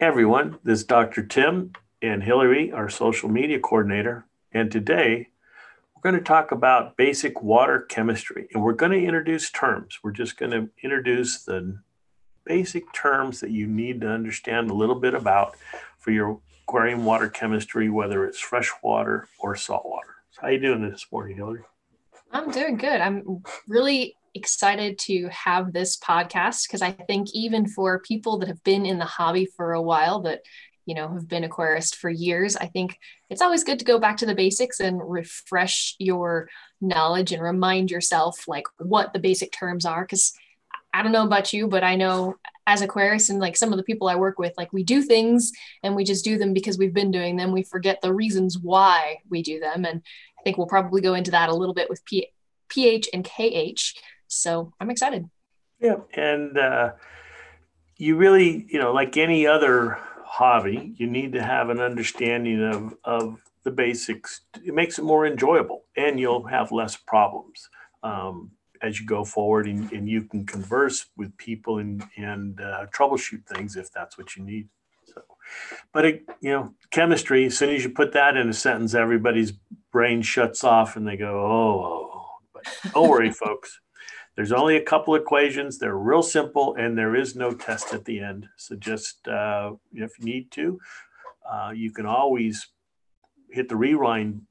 everyone, this is Dr. Tim and Hillary, our social media coordinator, and today we're going to talk about basic water chemistry, and we're going to introduce terms. We're just going to introduce the basic terms that you need to understand a little bit about for your aquarium water chemistry, whether it's fresh water or salt water. So how are you doing this morning, Hillary? I'm doing good. I'm really excited to have this podcast because I think even for people that have been in the hobby for a while that, you know, have been aquarist for years, I think it's always good to go back to the basics and refresh your knowledge and remind yourself like what the basic terms are. Because I don't know about you, but I know as aquarists and like some of the people I work with, like we do things and we just do them because we've been doing them. We forget the reasons why we do them. And I think we'll probably go into that a little bit with pH and KH. So I'm excited. Yeah. And you really, you know, like any other hobby, you need to have an understanding of the basics. It makes it more enjoyable and you'll have less problems as you go forward, and you can converse with people and troubleshoot things if that's what you need. So, but it, you know, chemistry, as soon as you put that in a sentence, everybody's brain shuts off and they go, oh, but don't worry, folks. There's only a couple equations. They're real simple, and there is no test at the end. So just if you need to, you can always hit the rewind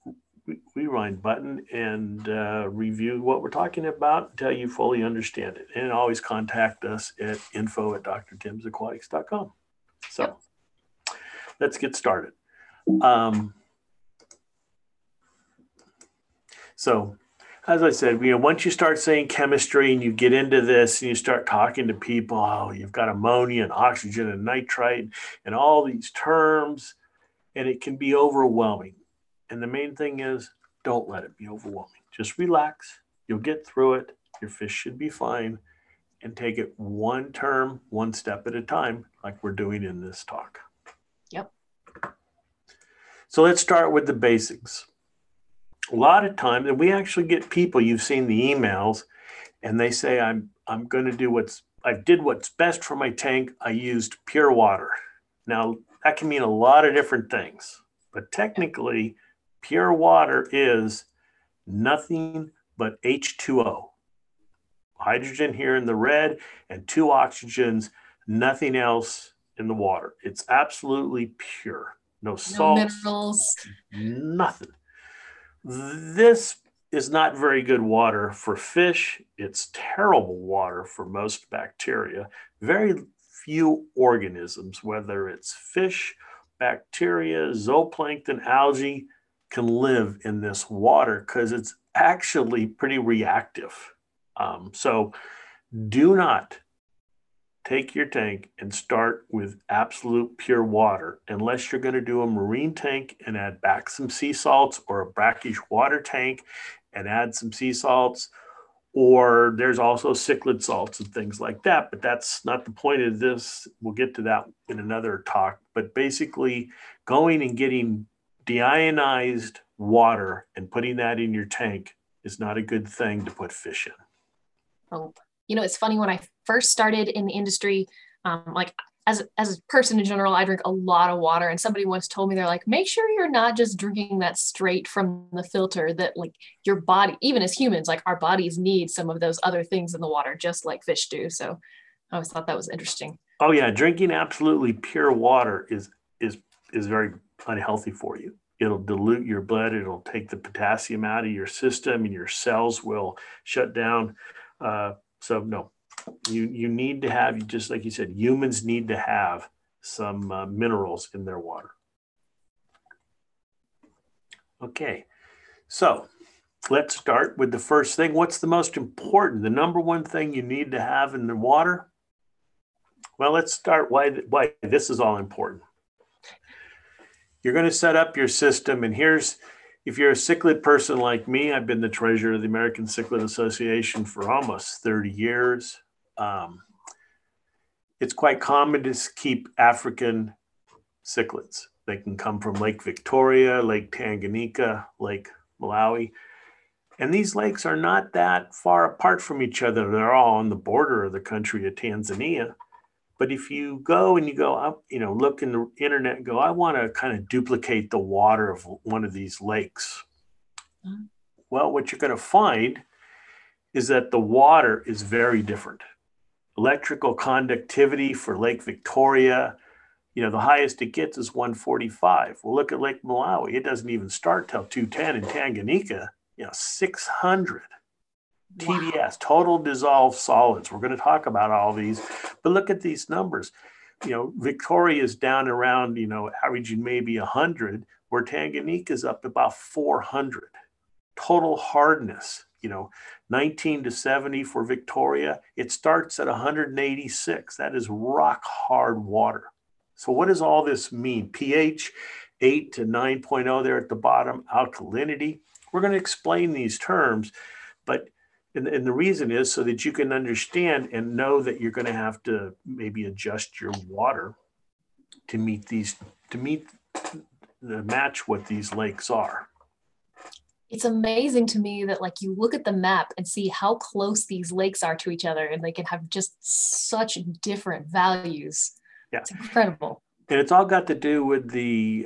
button and review what we're talking about until you fully understand it. And always contact us at info@drtimsaquatics.com. So let's get started. As I said, you know, once you start saying chemistry and you get into this and you start talking to people, oh, you've got ammonia and oxygen and nitrite and all these terms, and it can be overwhelming. And the main thing is, don't let it be overwhelming. Just relax. You'll get through it. Your fish should be fine. And take it one term, one step at a time, like we're doing in this talk. Yep. So let's start with the basics. A lot of times, and we actually get people, you've seen the emails, and they say, I'm going to do what's best for my tank. I used pure water. Now, that can mean a lot of different things, but technically, pure water is nothing but H2O. Hydrogen here in the red and two oxygens, nothing else in the water. It's absolutely pure. No salt, no minerals, nothing. This is not very good water for fish. It's terrible water for most bacteria. Very few organisms, whether it's fish, bacteria, zooplankton, algae, can live in this water because it's actually pretty reactive. So do not take your tank and start with absolute pure water unless you're going to do a marine tank and add back some sea salts, or a brackish water tank and add some sea salts, or there's also cichlid salts and things like that. But that's not the point of this. We'll get to that in another talk. But basically going and getting deionized water and putting that in your tank is not a good thing to put fish in. Oh. You know, it's funny, when I first started in the industry, like as a person in general, I drink a lot of water, and somebody once told me, they're like, make sure you're not just drinking that straight from the filter, that like your body, even as humans, like our bodies need some of those other things in the water, just like fish do. So I always thought that was interesting. Oh yeah. Drinking absolutely pure water is very unhealthy for you. It'll dilute your blood. It'll take the potassium out of your system, and your cells will shut down. So no, you need to have, just like you said, humans need to have some minerals in their water. Okay, so let's start with the first thing. What's the most important, the number one thing you need to have in the water? Well, let's start why this is all important. You're going to set up your system, and here's, if you're a cichlid person like me, I've been the treasurer of the American Cichlid Association for almost 30 years. It's quite common to keep African cichlids. They can come from Lake Victoria, Lake Tanganyika, Lake Malawi. And these lakes are not that far apart from each other. They're all on the border of the country of Tanzania. But if you go and you go up, you know, look in the internet and go, I want to kind of duplicate the water of one of these lakes. Mm-hmm. Well, what you're going to find is that the water is very different. Electrical conductivity for Lake Victoria, you know, the highest it gets is 145. Well, look at Lake Malawi. It doesn't even start till 210 in Tanganyika, you know, 600. Wow. TDS, total dissolved solids. We're going to talk about all these, but look at these numbers. You know, Victoria is down around, you know, averaging maybe 100, where Tanganyika is up to about 400. Total hardness, you know, 19 to 70 for Victoria. It starts at 186. That is rock hard water. So what does all this mean? pH 8 to 9.0 there at the bottom, alkalinity. We're going to explain these terms, but and the reason is so that you can understand and know that you're going to have to maybe adjust your water to meet these, to meet the match what these lakes are. It's amazing to me that, like, you look at the map and see how close these lakes are to each other, and they can have just such different values. Yeah. It's incredible. And it's all got to do with the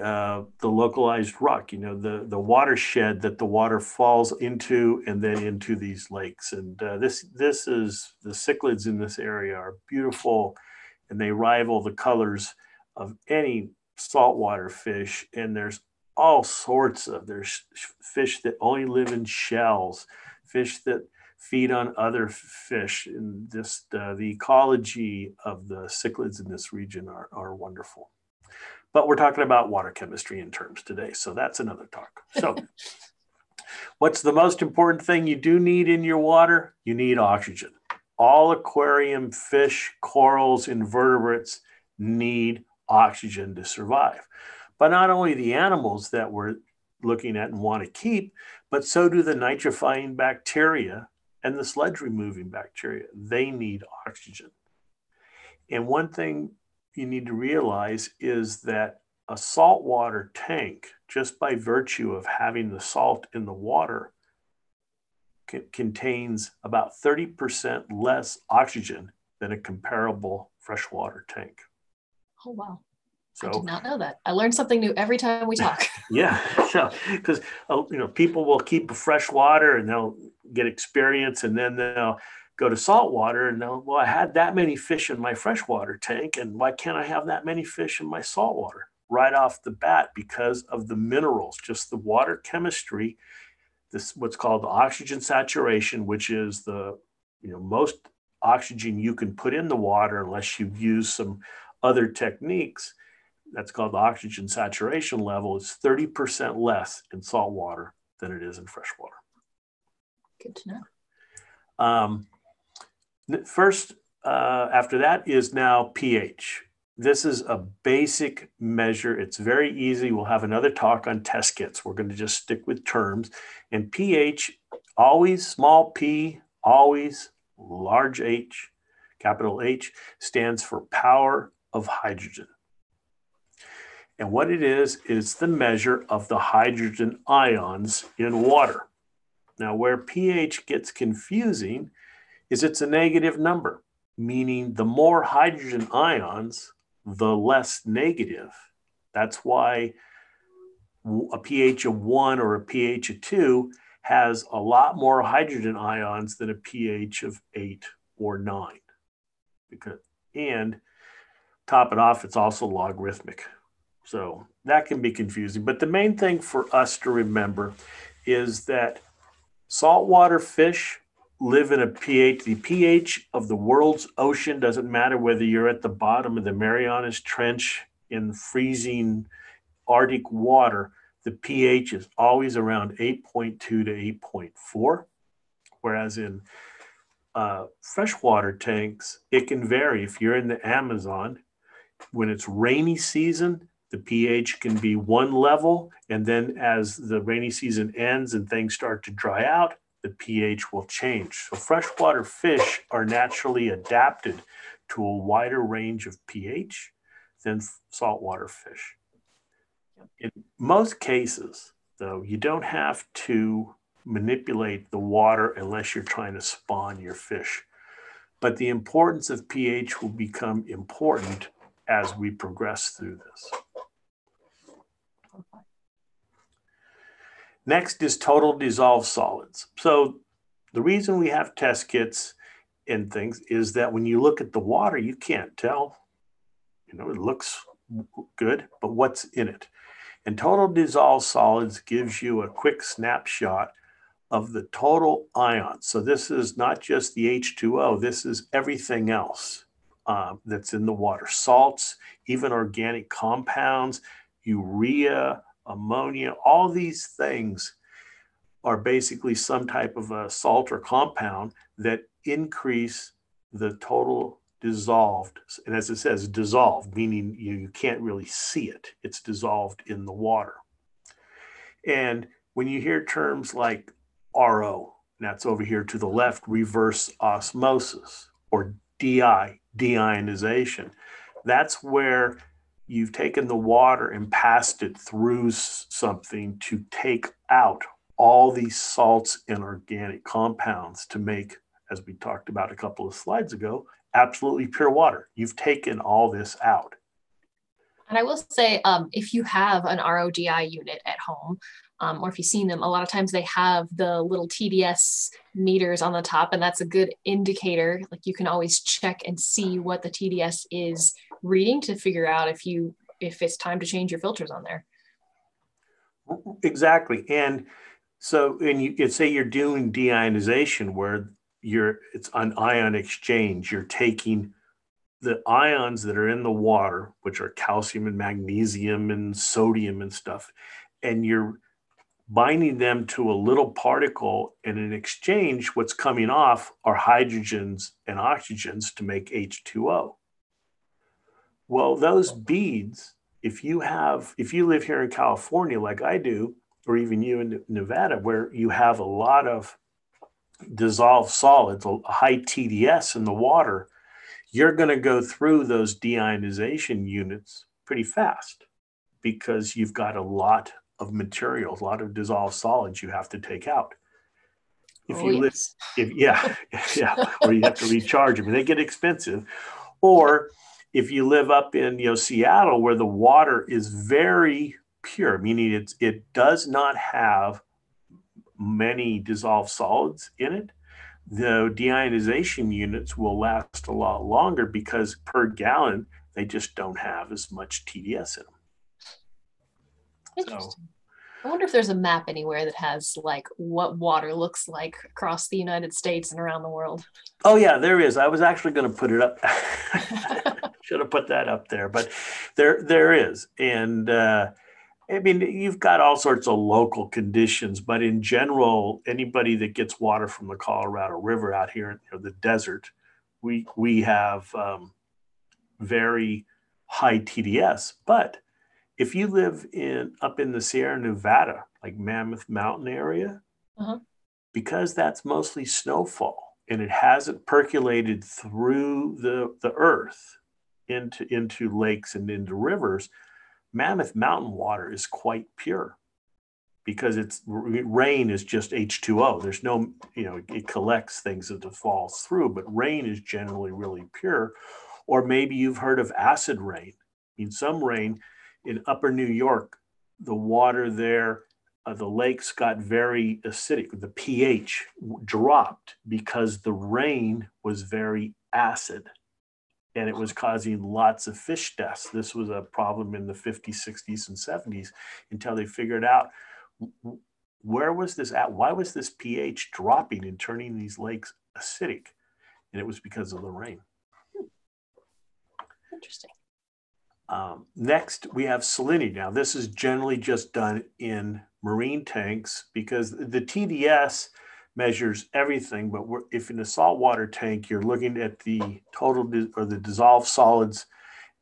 localized rock, you know, the watershed that the water falls into and then into these lakes. And this is, the cichlids in this area are beautiful, and they rival the colors of any saltwater fish. And there's all sorts of, there's fish that only live in shells, fish that feed on other fish, and just the ecology of the cichlids in this region are wonderful. But we're talking about water chemistry in terms today, so that's another talk. So what's the most important thing you do need in your water? You need oxygen. All aquarium fish, corals, invertebrates need oxygen to survive. But not only the animals that we're looking at and want to keep, but so do the nitrifying bacteria and the sludge removing bacteria. They need oxygen. And one thing you need to realize is that a saltwater tank, just by virtue of having the salt in the water, contains about 30% less oxygen than a comparable freshwater tank. Oh, wow. So, I did not know that. I learn something new every time we talk. Yeah, so because you know, people will keep fresh water and they'll get experience, and then they'll go to salt water and they'll, well, I had that many fish in my freshwater tank, and why can't I have that many fish in my salt water? Right off the bat, because of the minerals, just the water chemistry, this what's called the oxygen saturation, which is the, you know, most oxygen you can put in the water unless you use some other techniques. That's called the oxygen saturation level. It's 30% less in salt water than it is in fresh water. Good to know. First, after that is now pH. This is a basic measure. It's very easy. We'll have another talk on test kits. We're going to just stick with terms. And pH, always small p, always large H, capital H, stands for power of hydrogen. And what it is the measure of the hydrogen ions in water. Now, where pH gets confusing is it's a negative number, meaning the more hydrogen ions, the less negative. That's why a pH of 1 or a pH of 2 has a lot more hydrogen ions than a pH of 8 or 9. And top it off, it's also logarithmic. So that can be confusing. But the main thing for us to remember is that saltwater fish live in a pH. The pH of the world's ocean doesn't matter whether you're at the bottom of the Marianas Trench in freezing Arctic water. The pH is always around 8.2 to 8.4, whereas in freshwater tanks, it can vary. If you're in the Amazon, when it's rainy season, the pH can be one level, and then as the rainy season ends and things start to dry out, the pH will change. So freshwater fish are naturally adapted to a wider range of pH than saltwater fish. In most cases, though, you don't have to manipulate the water unless you're trying to spawn your fish. but the importance of pH will become important as we progress through this. Next is total dissolved solids. So the reason we have test kits and things is that when you look at the water, you can't tell. You know, it looks good, but what's in it? And total dissolved solids gives you a quick snapshot of the total ions. So this is not just the H2O, this is everything else that's in the water. Salts, even organic compounds, urea, ammonia, all these things are basically some type of a salt or compound that increase the total dissolved. And as it says, dissolved, meaning you can't really see it. It's dissolved in the water. And when you hear terms like RO, and that's over here to the left, reverse osmosis, or DI, deionization, that's where you've taken the water and passed it through something to take out all these salts and organic compounds to make, as we talked about a couple of slides ago, absolutely pure water. You've taken all this out. And I will say, if you have an RODI unit at home, or if you've seen them, a lot of times they have the little TDS meters on the top, and that's a good indicator. Like, you can always check and see what the TDS is reading to figure out if it's time to change your filters on there. Exactly. And so, and you could say you're doing deionization where it's an ion exchange. You're taking the ions that are in the water, which are calcium and magnesium and sodium and stuff, and you're binding them to a little particle, and in exchange, what's coming off are hydrogens and oxygens to make H2O. Well, those beads, if you live here in California like I do, or even you in Nevada, where you have a lot of dissolved solids, a high TDS in the water, you're going to go through those deionization units pretty fast because you've got a lot of materials, a lot of dissolved solids you have to take out. Or you have to recharge them, and they get expensive. Or if you live up in Seattle, where the water is very pure, meaning it does not have many dissolved solids in it, the deionization units will last a lot longer because per gallon, they just don't have as much TDS in them. Interesting. So, I wonder if there's a map anywhere that has like what water looks like across the United States and around the world. Oh yeah, there is. I was actually going to put it up. Should have put that up there, but there is. And I mean, you've got all sorts of local conditions, but in general, anybody that gets water from the Colorado River out here in the desert, we have very high TDS. But if you live up in the Sierra Nevada, like Mammoth Mountain area, because that's mostly snowfall and it hasn't percolated through the earth into lakes and into rivers, Mammoth Mountain water is quite pure because its rain is just H2O. There's no, it collects things that it falls through, but rain is generally really pure. Or maybe you've heard of acid rain. I mean, some rain in upper New York, the water there, the lakes got very acidic. The pH dropped because the rain was very acid, and it was causing lots of fish deaths. This was a problem in the 50s, 60s, and 70s until they figured out where was this at? Why was this pH dropping and turning these lakes acidic? And it was because of the rain. Interesting. Next, we have salinity. Now, this is generally just done in marine tanks because the TDS measures everything, but if in a saltwater tank, you're looking at the total or the dissolved solids,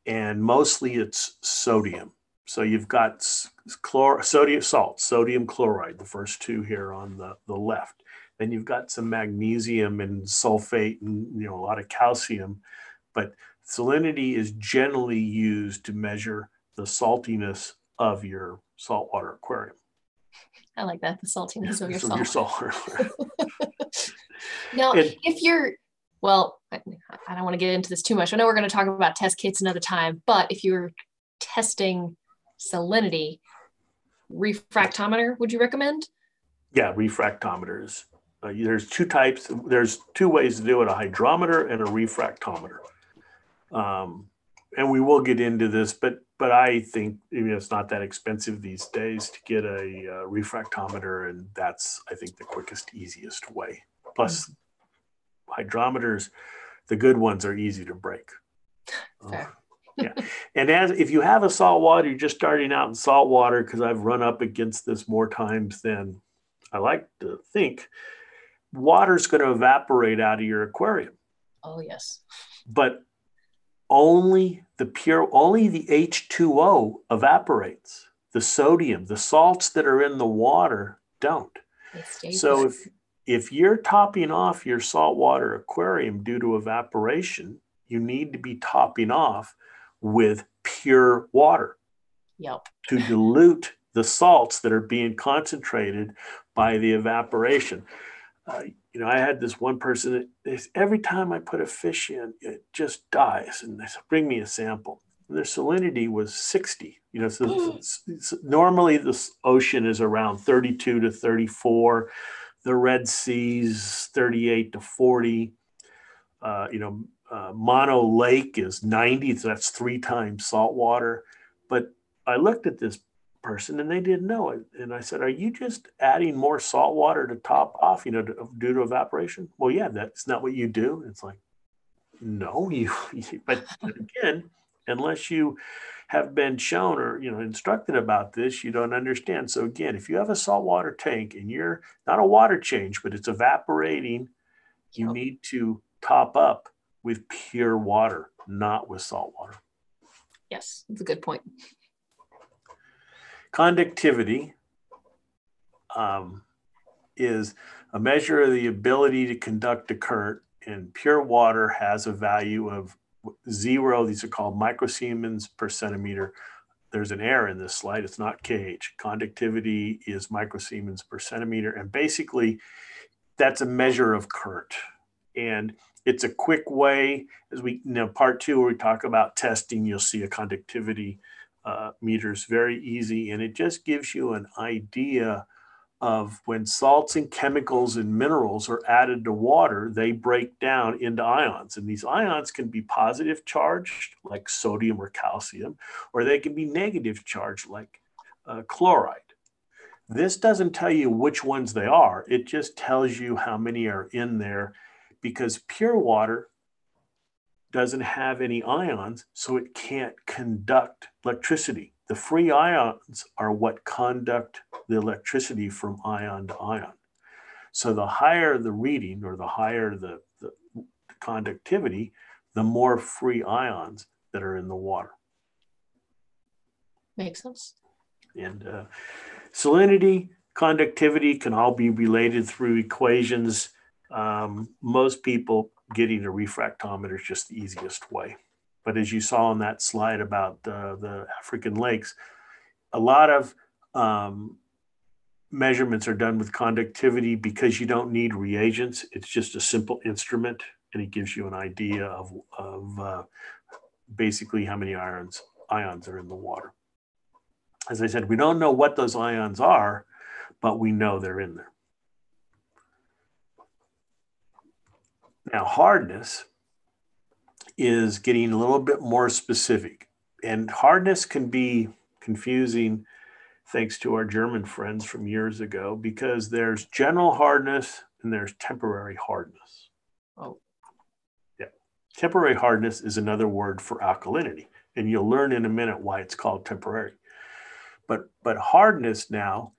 and mostly it's sodium. So you've got sodium salt, sodium chloride, the first two here on the left. Then you've got some magnesium and sulfate and a lot of calcium, but salinity is generally used to measure the saltiness of your saltwater aquarium. I like that, the saltiness of your salt. Now, if you're well, I don't want to get into this too much. I know we're going to talk about test kits another time, but if you're testing salinity, refractometer, would you recommend? Yeah, refractometers. There's two types. There's two ways to do it, a hydrometer and a refractometer. And we will get into this, but I think it's not that expensive these days to get a refractometer, and that's, I think, the quickest, easiest way. Plus, hydrometers, the good ones, are easy to break. Yeah. And if you have a salt water, you're just starting out in salt water, because I've run up against this more times than I like to think, water's going to evaporate out of your aquarium. Oh, yes. But only the H2O evaporates. The sodium, the salts that are in the water don't. So if you're topping off your saltwater aquarium due to evaporation, you need to be topping off with pure water. Yep. To dilute the salts that are being concentrated by the evaporation. I had this one person that every time I put a fish in, it just dies. And they said, bring me a sample. And their salinity was 60. Normally the ocean is around 32 to 34. The Red Sea's 38 to 40. Mono Lake is 90. So that's 3 times salt water. But I looked at this person and they didn't know it. And I said, are you just adding more salt water to top off, due to evaporation? Well, yeah, that's not what you do. It's like, no, but again, unless you have been shown or, instructed about this, you don't understand. So again, if you have a saltwater tank and you're not a water change, but it's evaporating, you need to top up with pure water, not with salt water. Yes, that's a good point. Conductivity is a measure of the ability to conduct a current, and pure water has a value of 0. These are called microsiemens per centimeter. There's an error in this slide. It's not KH. Conductivity is microsiemens per centimeter, and basically that's a measure of current. And it's a quick way, as we part 2 where we talk about testing, you'll see a conductivity meters, very easy, and it just gives you an idea of when salts and chemicals and minerals are added to water, they break down into ions, and these ions can be positive charged like sodium or calcium, or they can be negative charged like chloride. This doesn't tell you which ones they are, it just tells you how many are in there, because pure water doesn't have any ions, so it can't conduct electricity. The free ions are what conduct the electricity from ion to ion. So the higher the reading, or the higher the conductivity, the more free ions that are in the water. Makes sense. And salinity, conductivity can all be related through equations. Most people getting a refractometer is just the easiest way. But as you saw on that slide about the African lakes, a lot of measurements are done with conductivity because you don't need reagents. It's just a simple instrument, and it gives you an idea of basically how many ions are in the water. As I said, we don't know what those ions are, but we know they're in there. Now, hardness is getting a little bit more specific, and hardness can be confusing thanks to our German friends from years ago, because there's general hardness and there's temporary hardness. Oh. Yeah. Temporary hardness is another word for alkalinity, and you'll learn in a minute why it's called temporary. But hardness now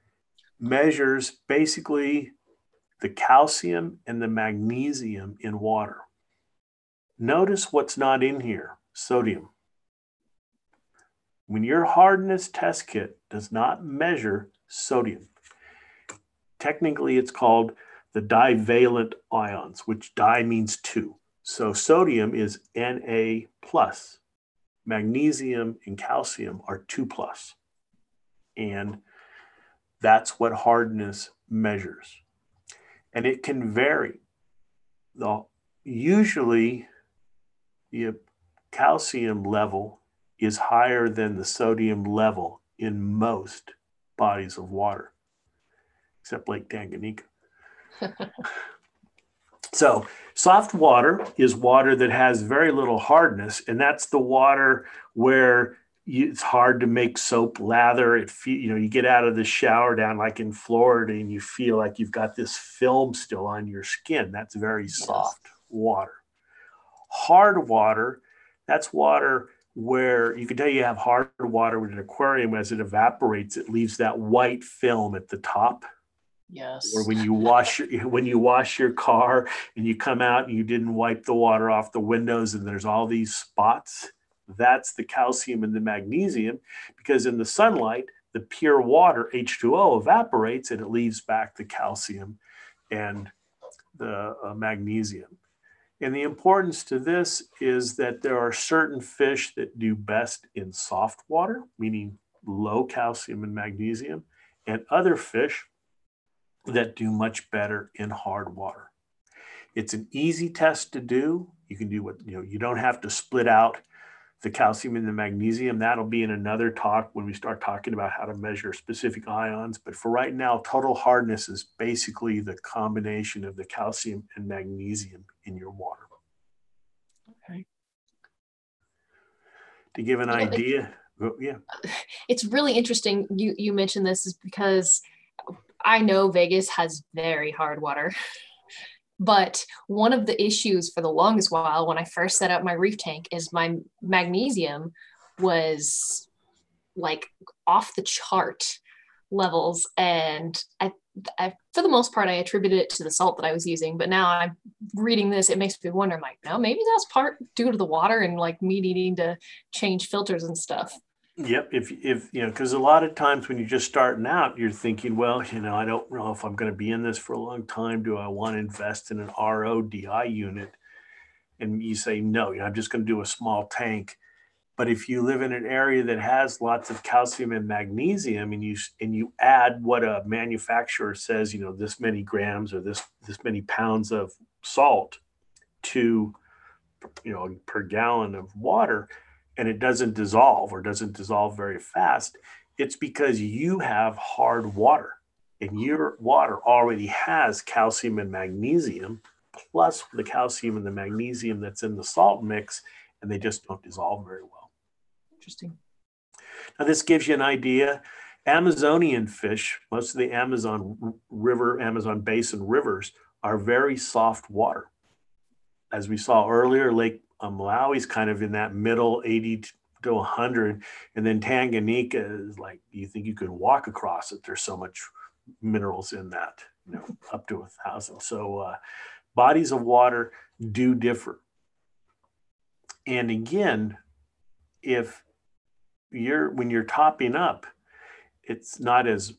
measures basically the calcium and the magnesium in water. Notice what's not in here, sodium. When your hardness test kit does not measure sodium, technically it's called the divalent ions, which di means 2. So sodium is Na+, magnesium and calcium are 2+. And that's what hardness measures. And it can vary. The usually the calcium level is higher than the sodium level in most bodies of water, except Lake Tanganyika. So soft water is water that has very little hardness, and that's the water where it's hard to make soap lather. You get out of the shower down like in Florida and you feel like you've got this film still on your skin. That's very soft water. Hard water, that's water where you can tell you have hard water with an aquarium. As it evaporates, it leaves that white film at the top. Yes. Or when you wash your car and you come out and you didn't wipe the water off the windows and there's all these spots, that's the calcium and the magnesium, because in the sunlight, the pure water, H2O, evaporates and it leaves back the calcium and the magnesium. And the importance to this is that there are certain fish that do best in soft water, meaning low calcium and magnesium, and other fish that do much better in hard water. It's an easy test to do. You can do you don't have to split out the calcium and the magnesium. That'll be in another talk when we start talking about how to measure specific ions. But for right now, total hardness is basically the combination of the calcium and magnesium in your water. Okay. To give an idea. It's really interesting you mentioned this, is because I know Vegas has very hard water, but one of the issues for the longest while when I first set up my reef tank is my magnesium was like off the chart levels. And I for the most part, I attributed it to the salt that I was using, but now I'm reading this, it makes me wonder, I'm like, no, maybe that's part due to the water and like me needing to change filters and stuff. Yep. If because a lot of times when you're just starting out, you're thinking, I don't know if I'm going to be in this for a long time. Do I want to invest in an RODI unit? And you say, no, I'm just going to do a small tank. But if you live in an area that has lots of calcium and magnesium and you add what a manufacturer says, this many grams or this many pounds of salt to, per gallon of water, and it doesn't dissolve very fast, it's because you have hard water and your water already has calcium and magnesium plus the calcium and the magnesium that's in the salt mix, and they just don't dissolve very well. Interesting. Now this gives you an idea. Amazonian fish, most of the Amazon Basin rivers are very soft water. As we saw earlier, Lake Malawi's kind of in that middle 80 to 100. And then Tanganyika is like, you think you could walk across it. There's so much minerals in that, up to 1,000. So bodies of water do differ. And again, if when you're topping up, it's not as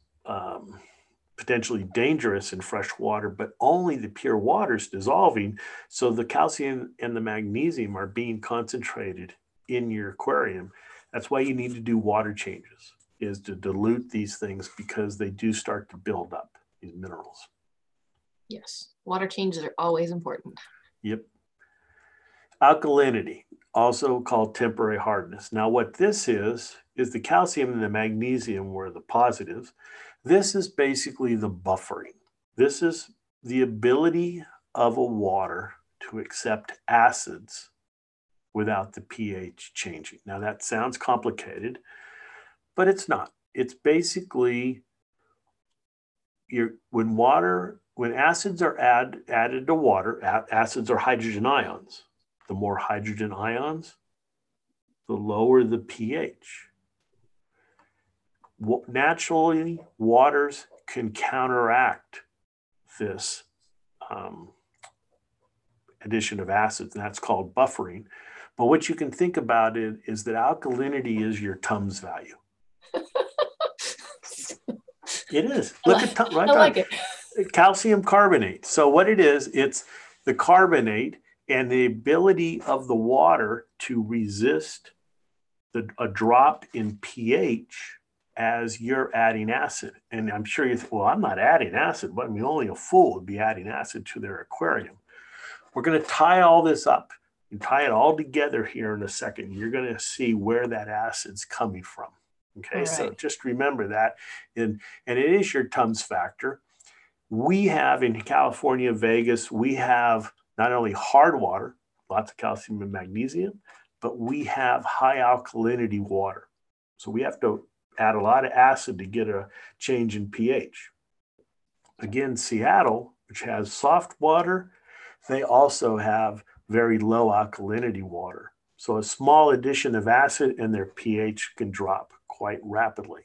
potentially dangerous in fresh water, but only the pure water is dissolving. So the calcium and the magnesium are being concentrated in your aquarium. That's why you need to do water changes, is to dilute these things, because they do start to build up, these minerals. Yes, water changes are always important. Yep. Alkalinity, also called temporary hardness. Now what this is the calcium and the magnesium were the positives. This is basically the buffering. This is the ability of a water to accept acids without the pH changing. Now that sounds complicated, but it's not. It's basically when acids are added to water, acids are hydrogen ions. The more hydrogen ions, the lower the pH. Naturally, waters can counteract this addition of acids, and that's called buffering. But what you can think about it is that alkalinity is your Tums value. It is. Look at right I like on. It. Calcium carbonate. So what it is, it's the carbonate and the ability of the water to resist a drop in pH as you're adding acid. And I'm sure you think, I'm not adding acid, but only a fool would be adding acid to their aquarium. We're going to tie all this up and tie it all together here in a second. You're going to see where that acid's coming from. Okay, right. So just remember that. And it is your Tums factor. We have in California, Vegas, we have not only hard water, lots of calcium and magnesium, but we have high alkalinity water. So we have to add a lot of acid to get a change in pH. Again, Seattle, which has soft water, they also have very low alkalinity water. So a small addition of acid and their pH can drop quite rapidly.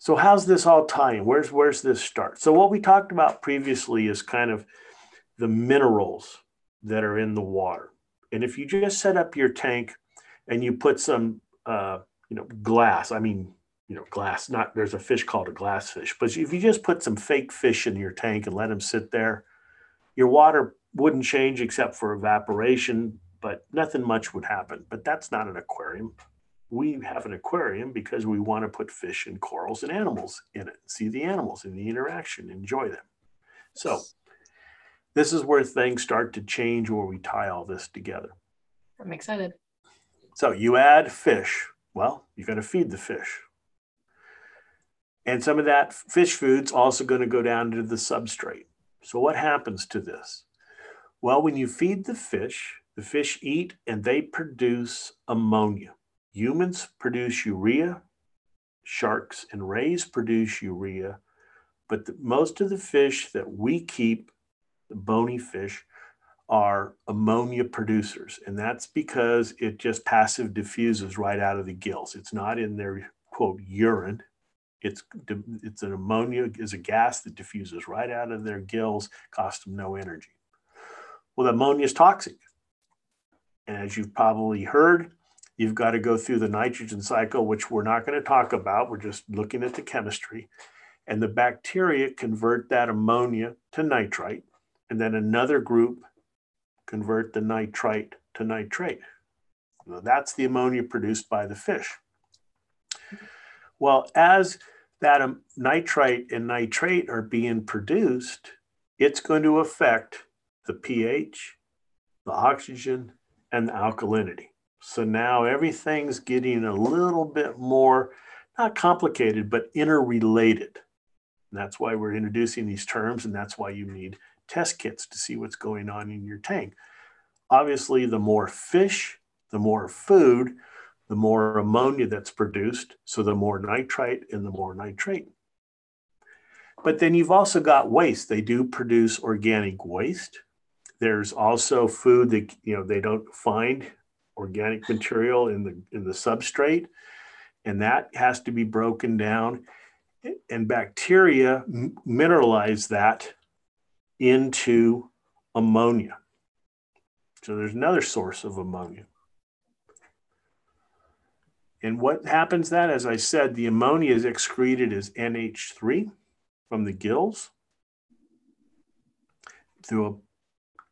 So how's this all tie in? Where's this start? So what we talked about previously is kind of the minerals that are in the water. And if you just set up your tank and you put some, glass, there's a fish called a glass fish, but if you just put some fake fish in your tank and let them sit there, your water wouldn't change except for evaporation, but nothing much would happen. But that's not an aquarium. We have an aquarium because we want to put fish and corals and animals in it, see the animals and the interaction, enjoy them. So this is where things start to change, where we tie all this together. I'm excited. So you add fish. Well, you're going to feed the fish. And some of that fish food's also going to go down to the substrate. So what happens to this? Well, when you feed the fish eat and they produce ammonia. Humans produce urea, sharks and rays produce urea, but most of the fish that we keep, the bony fish, are ammonia producers. And that's because it just passive diffuses right out of the gills. It's not in their, quote, urine. It's an ammonia is a gas that diffuses right out of their gills, costs them no energy. Well, the ammonia is toxic. And as you've probably heard, you've got to go through the nitrogen cycle, which we're not going to talk about. We're just looking at the chemistry. And the bacteria convert that ammonia to nitrite. And then another group convert the nitrite to nitrate. Now, that's the ammonia produced by the fish. Well, as that nitrite and nitrate are being produced, it's going to affect the pH, the oxygen, and the alkalinity. So now everything's getting a little bit more, not complicated, but interrelated. And that's why we're introducing these terms, and that's why you need test kits to see what's going on in your tank. Obviously, the more fish, the more food, the more ammonia that's produced, so the more nitrite and the more nitrate. But then you've also got waste. They do produce organic waste. There's also food that, they don't find organic material in the substrate, and that has to be broken down. And bacteria mineralize that into ammonia. So there's another source of ammonia. And what happens that, as I said, the ammonia is excreted as NH3 from the gills through a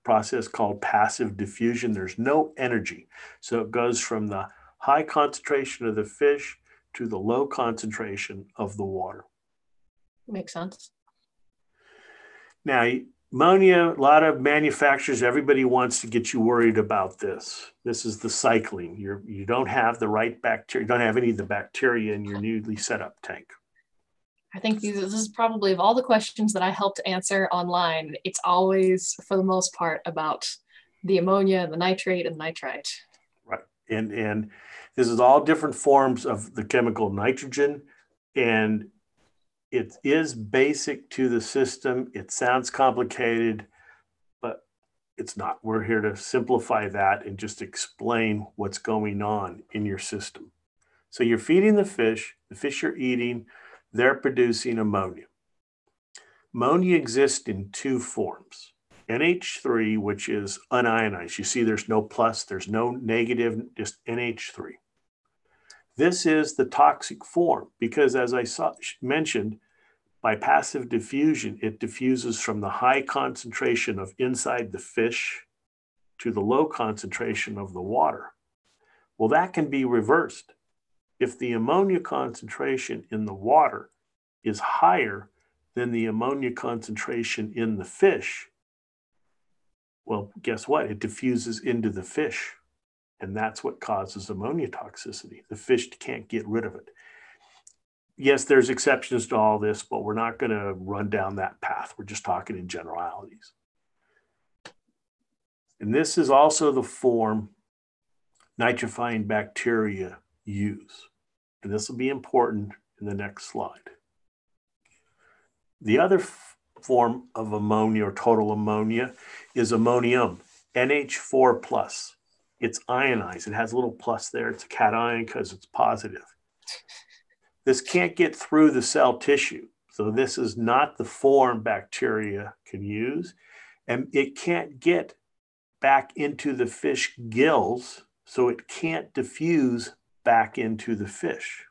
process called passive diffusion. There's no energy. So it goes from the high concentration of the fish to the low concentration of the water. Makes sense. Now, ammonia, a lot of manufacturers, everybody wants to get you worried about this. This is the cycling. You don't have the right bacteria. You don't have any of the bacteria in your newly set up tank. I think this is probably, of all the questions that I helped answer online, it's always, for the most part, about the ammonia, the nitrate, and nitrite. Right. And this is all different forms of the chemical nitrogen, and it is basic to the system. It sounds complicated, but it's not. We're here to simplify that and just explain what's going on in your system. So you're feeding the fish you're eating, they're producing ammonia. Ammonia exists in two forms. NH3, which is unionized. You see there's no plus, there's no negative, just NH3. This is the toxic form because, as I mentioned, by passive diffusion, it diffuses from the high concentration of inside the fish to the low concentration of the water. Well, that can be reversed. If the ammonia concentration in the water is higher than the ammonia concentration in the fish, well, guess what? It diffuses into the fish. And that's what causes ammonia toxicity. The fish can't get rid of it. Yes, there's exceptions to all this, but we're not going to run down that path. We're just talking in generalities. And this is also the form nitrifying bacteria use. And this will be important in the next slide. The other form of ammonia or total ammonia is ammonium, NH4+. It's ionized. It has a little plus there. It's a cation because it's positive. This can't get through the cell tissue. So this is not the form bacteria can use. And it can't get back into the fish gills, so it can't diffuse back into the fish.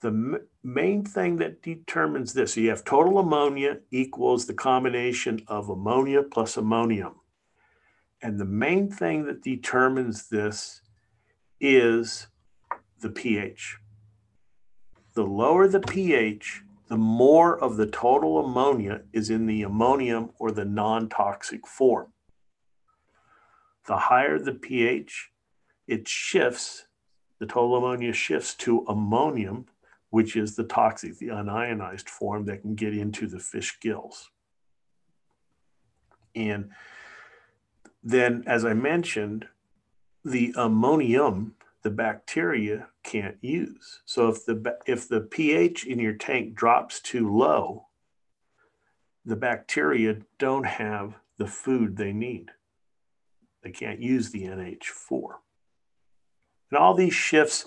The main thing that determines this, so you have total ammonia equals the combination of ammonia plus ammonium. And the main thing that determines this is the pH. The lower the pH, the more of the total ammonia is in the ammonium or the non-toxic form. The higher the pH, it shifts, the total ammonia shifts to ammonium, which is the toxic, the unionized form that can get into the fish gills. And then, as I mentioned, the ammonium, the bacteria can't use. So if the pH in your tank drops too low, the bacteria don't have the food they need. They can't use the NH4. And all these shifts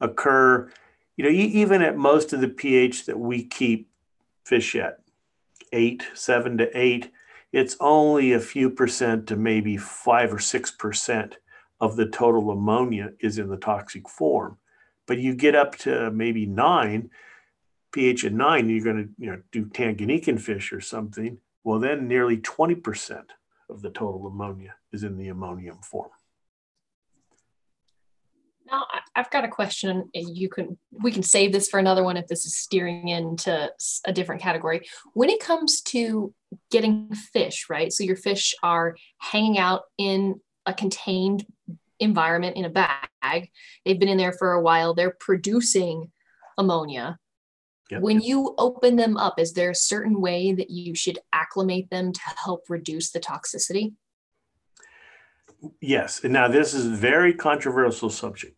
occur, you know, even at most of the pH that we keep fish at, 7 to 8, it's only a few percent to maybe 5 or 6% of the total ammonia is in the toxic form. But you get up to maybe 9, pH at 9, you're going to do Tanganyikan fish or something. Well, then nearly 20% of the total ammonia is in the ammonium form. Now, I've got a question. We can save this for another one if this is steering into a different category. When it comes to getting fish, right? So your fish are hanging out in a contained environment in a bag. They've been in there for a while. They're producing ammonia. Yep. When you open them up, is there a certain way that you should acclimate them to help reduce the toxicity? Yes. And now this is a very controversial subject.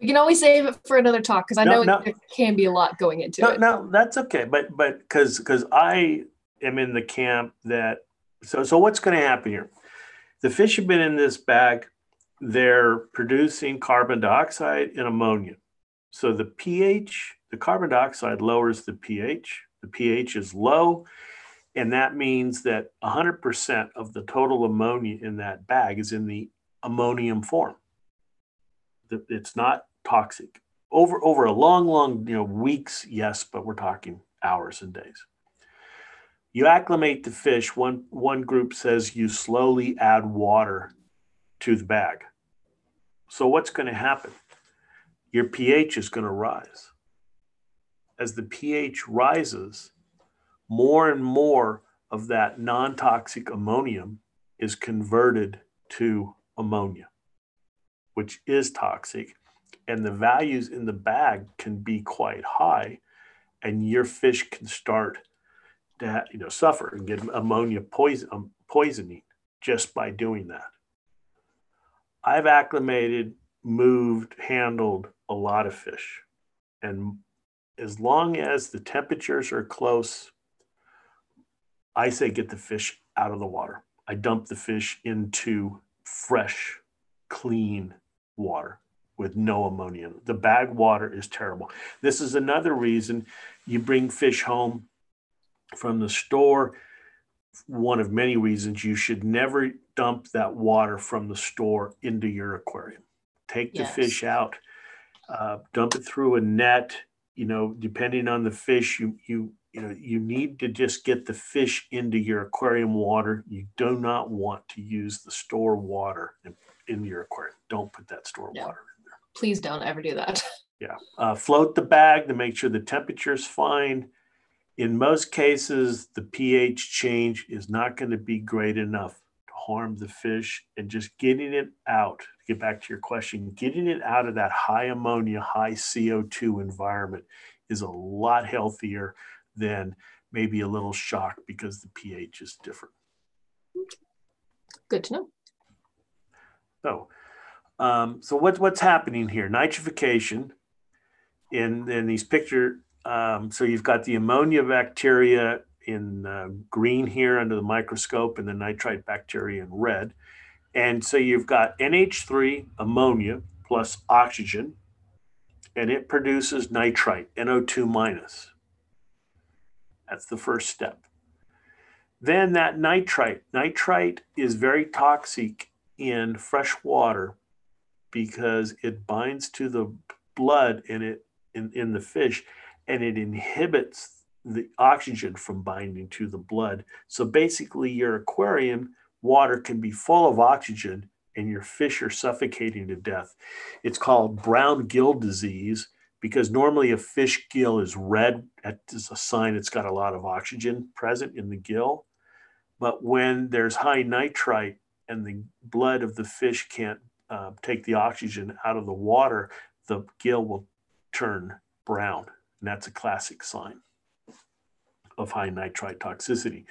We can always save it for another talk because I know there can be a lot going into it. No, that's okay. But because I am in the camp that, so what's going to happen here? The fish have been in this bag. They're producing carbon dioxide and ammonia. So the pH, the carbon dioxide lowers the pH. The pH is low. And that means that 100% of the total ammonia in that bag is in the ammonium form. It's not toxic. Over a long, weeks, yes, but we're talking hours and days. You acclimate the fish. One group says you slowly add water to the bag. So what's going to happen? Your pH is going to rise. As the pH rises, more and more of that non-toxic ammonium is converted to ammonia, which is toxic. And the values in the bag can be quite high, and your fish can start to suffer and get ammonia poisoning just by doing that. I've acclimated, moved, handled a lot of fish. And as long as the temperatures are close, I say get the fish out of the water. I dump the fish into fresh, clean water with no ammonia. The bag water is terrible. This is another reason you bring fish home from the store. One of many reasons you should never dump that water from the store into your aquarium. Take the fish out, dump it through a net. Depending on the fish, you need to just get the fish into your aquarium water. You do not want to use the store water in your aquarium. Don't put that store water in there. Please don't ever do that. Yeah. Float the bag to make sure the temperature is fine. In most cases, the pH change is not going to be great enough to harm the fish, and just getting it out, to get back to your question, getting it out of that high ammonia, high CO2 environment is a lot healthier than maybe a little shock because the pH is different. Good to know. So, what's happening here? Nitrification in these pictures. So you've got the ammonia bacteria in green here under the microscope and the nitrite bacteria in red. And so you've got NH3 ammonia plus oxygen, and it produces nitrite, NO2 minus. That's the first step. Then that nitrite is very toxic in fresh water because it binds to the blood in the fish, and it inhibits the oxygen from binding to the blood. So basically your aquarium water can be full of oxygen and your fish are suffocating to death. It's called brown gill disease because normally a fish gill is red. That is a sign it's got a lot of oxygen present in the gill. But when there's high nitrite and the blood of the fish can't take the oxygen out of the water, the gill will turn brown. And that's a classic sign of high nitrite toxicity.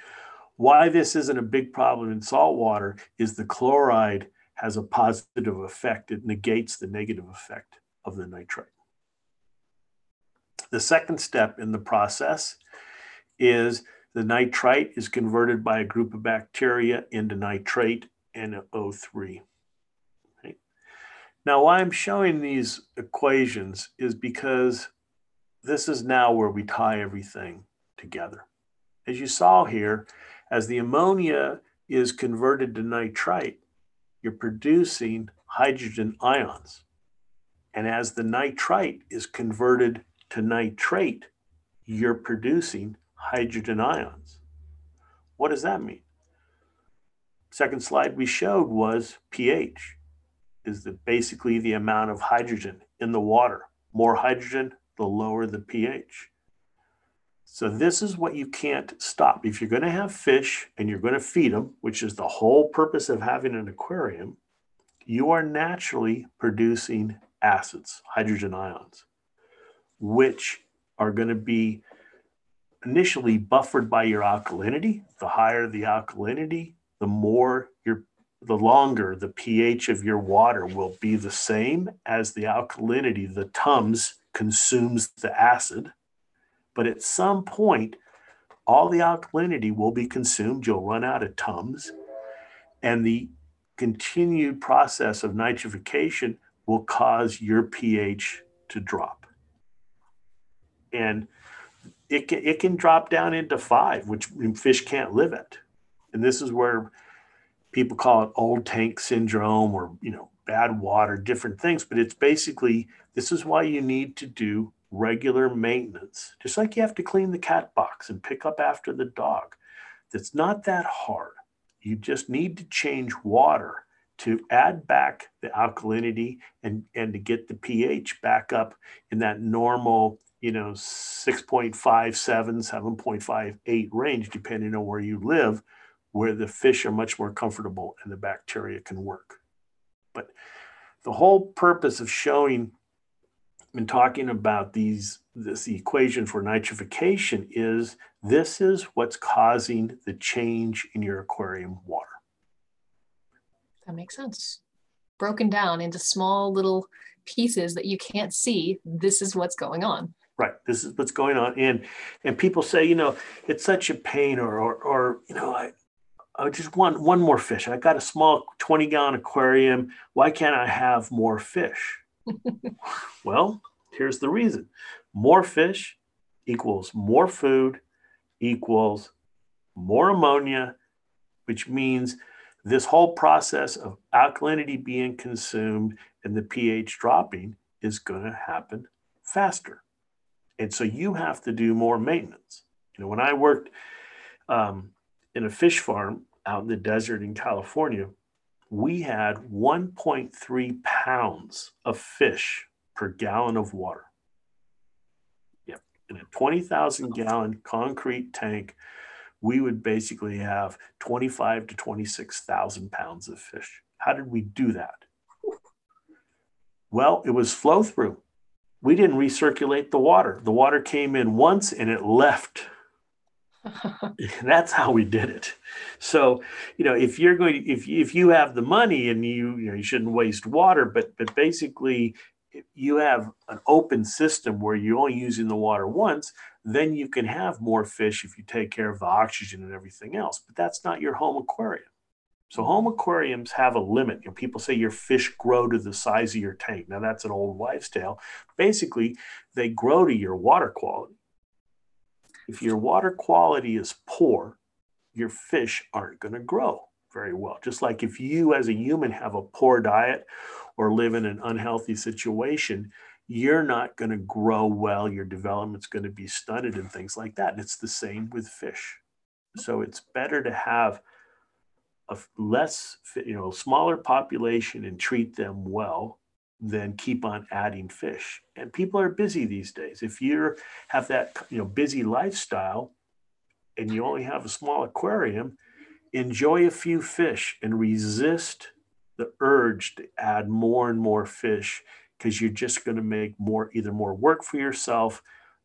Why this isn't a big problem in salt water is the chloride has a positive effect. It negates the negative effect of the nitrite. The second step in the process is the nitrite is converted by a group of bacteria into nitrate and NO3. Okay. Now, why I'm showing these equations is because this is now where we tie everything together. As you saw here, as the ammonia is converted to nitrite, you're producing hydrogen ions. And as the nitrite is converted to nitrate, you're producing hydrogen ions. What does that mean? Second slide we showed was pH, is the, basically the amount of hydrogen in the water. More hydrogen, the lower the pH. So this is what you can't stop. If you're going to have fish and you're going to feed them, which is the whole purpose of having an aquarium, you are naturally producing acids, hydrogen ions, which are going to be initially buffered by your alkalinity. The higher the alkalinity, the longer the pH of your water will be the same as the alkalinity, the Tums, consumes the acid, but at some point, all the alkalinity will be consumed. You'll run out of Tums, and the continued process of nitrification will cause your pH to drop. And it can drop down into 5, which fish can't live at. And this is where people call it old tank syndrome or, bad water, different things, but it's basically, this is why you need to do regular maintenance. Just like you have to clean the cat box and pick up after the dog. That's not that hard. You just need to change water to add back the alkalinity and to get the pH back up in that normal, 6.57, 7.58 range, depending on where you live, where the fish are much more comfortable and the bacteria can work. But the whole purpose of showing and talking about this equation for nitrification is this is what's causing the change in your aquarium water. That makes sense. Broken down into small little pieces that you can't see, this is what's going on. Right. This is what's going on. And people say, it's such a pain or I just want one more fish. I got a small 20-gallon aquarium. Why can't I have more fish? Well, here's the reason. More fish equals more food equals more ammonia, which means this whole process of alkalinity being consumed and the pH dropping is going to happen faster. And so you have to do more maintenance. When I worked in a fish farm out in the desert in California, we had 1.3 pounds of fish per gallon of water. Yep. In a 20,000 gallon concrete tank, we would basically have 25 to 26,000 pounds of fish. How did we do that? Well, it was flow through. We didn't recirculate the water. The water came in once and it left. That's how we did it. So, you know, if you're going to, if you have the money and you know, you shouldn't waste water, but basically if you have an open system where you're only using the water once, then you can have more fish if you take care of the oxygen and everything else. But that's not your home aquarium. So home aquariums have a limit. You know, people say your fish grow to the size of your tank. Now that's an old wives' tale. Basically, they grow to your water quality. If your water quality is poor, your fish aren't going to grow very well. Just like if you as a human have a poor diet or live in an unhealthy situation, you're not going to grow well. Your development's going to be stunted and things like that. And it's the same with fish. So it's better to have a less, you know, smaller population and treat them well than keep on adding fish. And people are busy these days. If you have that, you know, busy lifestyle and you only have a small aquarium, enjoy a few fish and resist the urge to add more and more fish, because you're just going to make more, either more work for yourself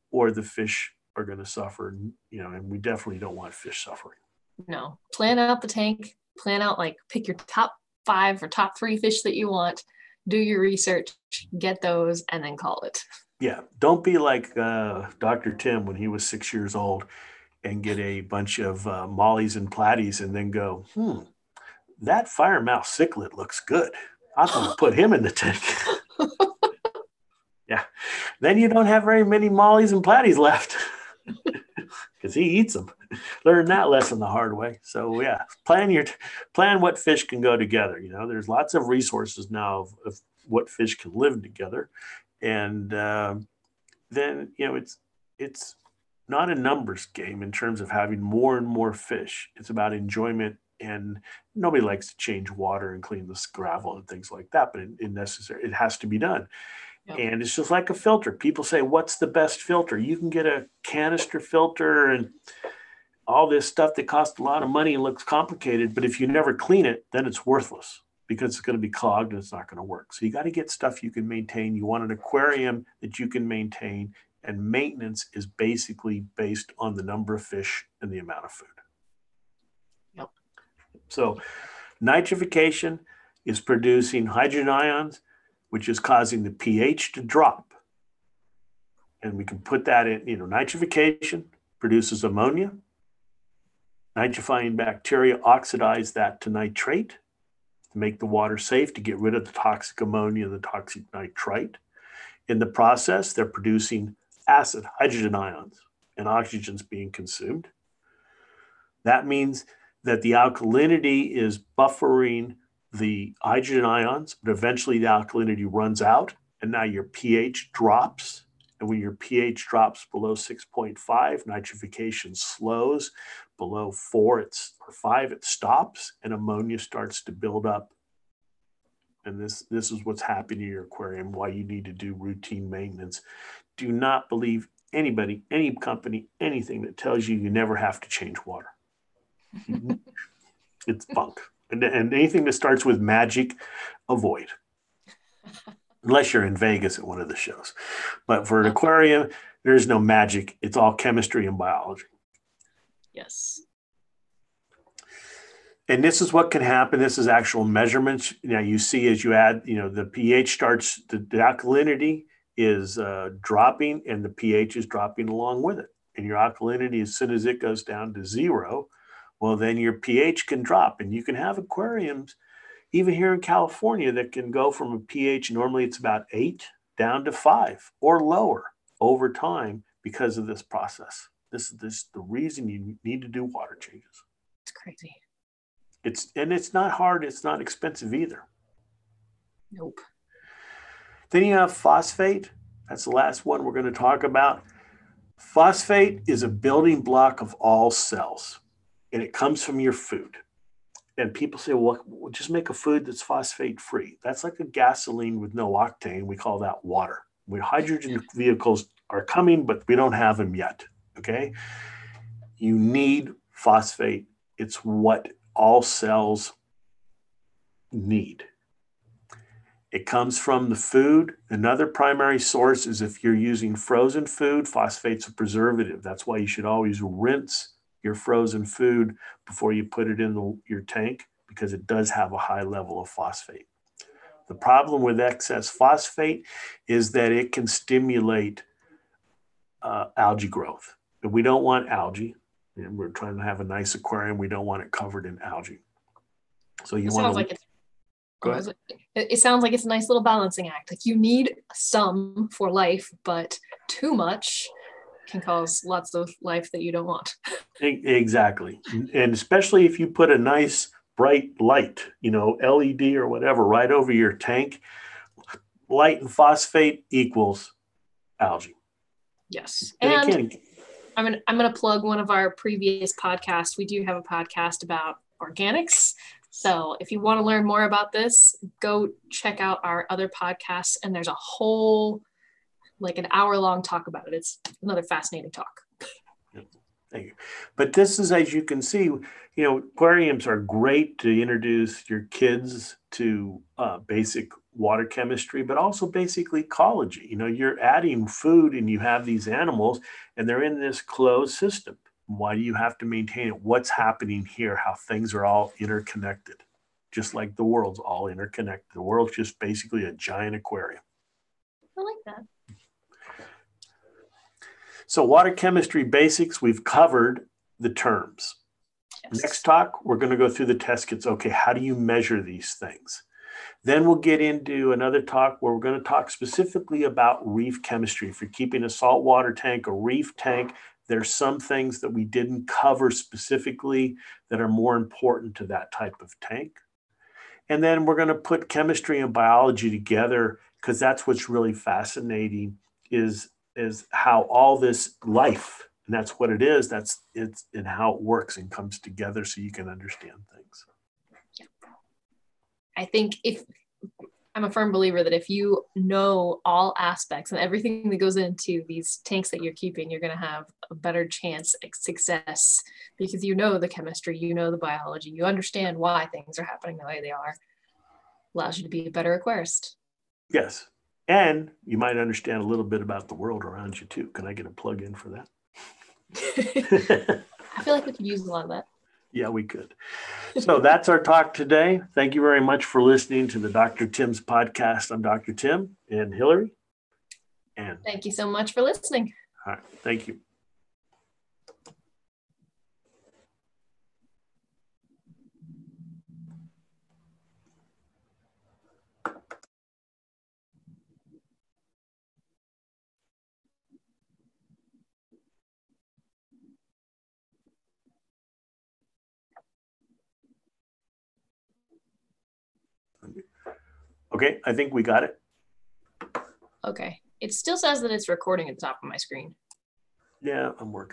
or the fish are going to suffer, you know, and we definitely don't want fish suffering. No, plan out the tank, plan out, like, pick your top 5 or top 3 fish that you want, do your research, get those, and then call it. Yeah. Don't be like Dr. Tim when he was 6 years old and get a bunch of mollies and platies and then go, that fire mouse cichlid looks good. I'm going to put him in the tank. Yeah. Then you don't have very many mollies and platies left because he eats them. Learn that lesson the hard way. So yeah, plan what fish can go together. You know, there's lots of resources now of what fish can live together. And then, you know, it's not a numbers game in terms of having more and more fish. It's about enjoyment, and nobody likes to change water and clean this gravel and things like that, but it has to be done. Yep. And it's just like a filter. People say, what's the best filter? You can get a canister filter and all this stuff that costs a lot of money and looks complicated, but if you never clean it, then it's worthless because it's going to be clogged and it's not going to work. So you got to get stuff you can maintain. You want an aquarium that you can maintain, and maintenance is basically based on the number of fish and the amount of food. Yep. So nitrification is producing hydrogen ions, which is causing the pH to drop. And we can put that in, you know, nitrification produces ammonia. Nitrifying bacteria oxidize that to nitrate to make the water safe, to get rid of the toxic ammonia and the toxic nitrite. In the process, they're producing acid hydrogen ions, and oxygen's being consumed. That means that the alkalinity is buffering the hydrogen ions, but eventually the alkalinity runs out, and now your pH drops. And when your pH drops below 6.5, nitrification slows. Below 4 or 5, it stops, and ammonia starts to build up. And this is what's happening to your aquarium, why you need to do routine maintenance. Do not believe anybody, any company, anything that tells you you never have to change water. It's bunk. And anything that starts with magic, avoid. Unless you're in Vegas at one of the shows. But for an aquarium, there is no magic. It's all chemistry and biology. Yes. And this is what can happen. This is actual measurements. Now you see as you add, you know, the pH starts, the alkalinity is dropping, and the pH is dropping along with it. And your alkalinity, as soon as it goes down to 0, well, then your pH can drop, and you can have aquariums, even here in California, that can go from a pH, normally it's about 8, down to 5 or lower over time because of this process. This is the reason you need to do water changes. It's crazy. It's not hard. It's not expensive either. Nope. Then you have phosphate. That's the last one we're going to talk about. Phosphate is a building block of all cells, and it comes from your food. And people say, well, just make a food that's phosphate free. That's like a gasoline with no octane. We call that water. Hydrogen vehicles are coming, but we don't have them yet. Okay. You need phosphate. It's what all cells need. It comes from the food. Another primary source is if you're using frozen food, phosphate's a preservative. That's why you should always rinse your frozen food before you put it in your tank, because it does have a high level of phosphate. The problem with excess phosphate is that it can stimulate algae growth. But we don't want algae. And we're trying to have a nice aquarium. We don't want it covered in algae. So you want to... It sounds like it's a nice little balancing act. Like you need some for life, but too much can cause lots of life that you don't want. Exactly. And especially if you put a nice bright light, you know, LED or whatever, right over your tank, light and phosphate equals algae. Yes. And I'm going to plug one of our previous podcasts. We do have a podcast about organics. So if you want to learn more about this, go check out our other podcasts. And there's a whole, like an hour-long talk about it. It's another fascinating talk. Thank you. But this is, as you can see, you know, aquariums are great to introduce your kids to basic water chemistry, but also basic ecology. You know, you're adding food and you have these animals and they're in this closed system. Why do you have to maintain it? What's happening here? How things are all interconnected, just like the world's all interconnected. The world's just basically a giant aquarium. I like that. So water chemistry basics, we've covered the terms. Yes. Next talk, we're going to go through the test kits. Okay, how do you measure these things? Then we'll get into another talk where we're going to talk specifically about reef chemistry. If you're keeping a saltwater tank, a reef tank, there's some things that we didn't cover specifically that are more important to that type of tank. And then we're going to put chemistry and biology together, because that's what's really fascinating is how all this life, and that's what it is, it's and how it works and comes together so you can understand things. Yeah. I think I'm a firm believer that if you know all aspects and everything that goes into these tanks that you're keeping, you're going to have a better chance at success, because you know the chemistry, you know the biology, you understand why things are happening the way they are. Allows you to be a better aquarist. Yes. And you might understand a little bit about the world around you too. Can I get a plug in for that? I feel like we could use a lot of that. Yeah, we could. So that's our talk today. Thank you very much for listening to the Dr. Tim's podcast. I'm Dr. Tim and Hillary. And thank you so much for listening. All right. Thank you. Okay, I think we got it. Okay. It still says that it's recording at the top of my screen. Yeah, I'm working.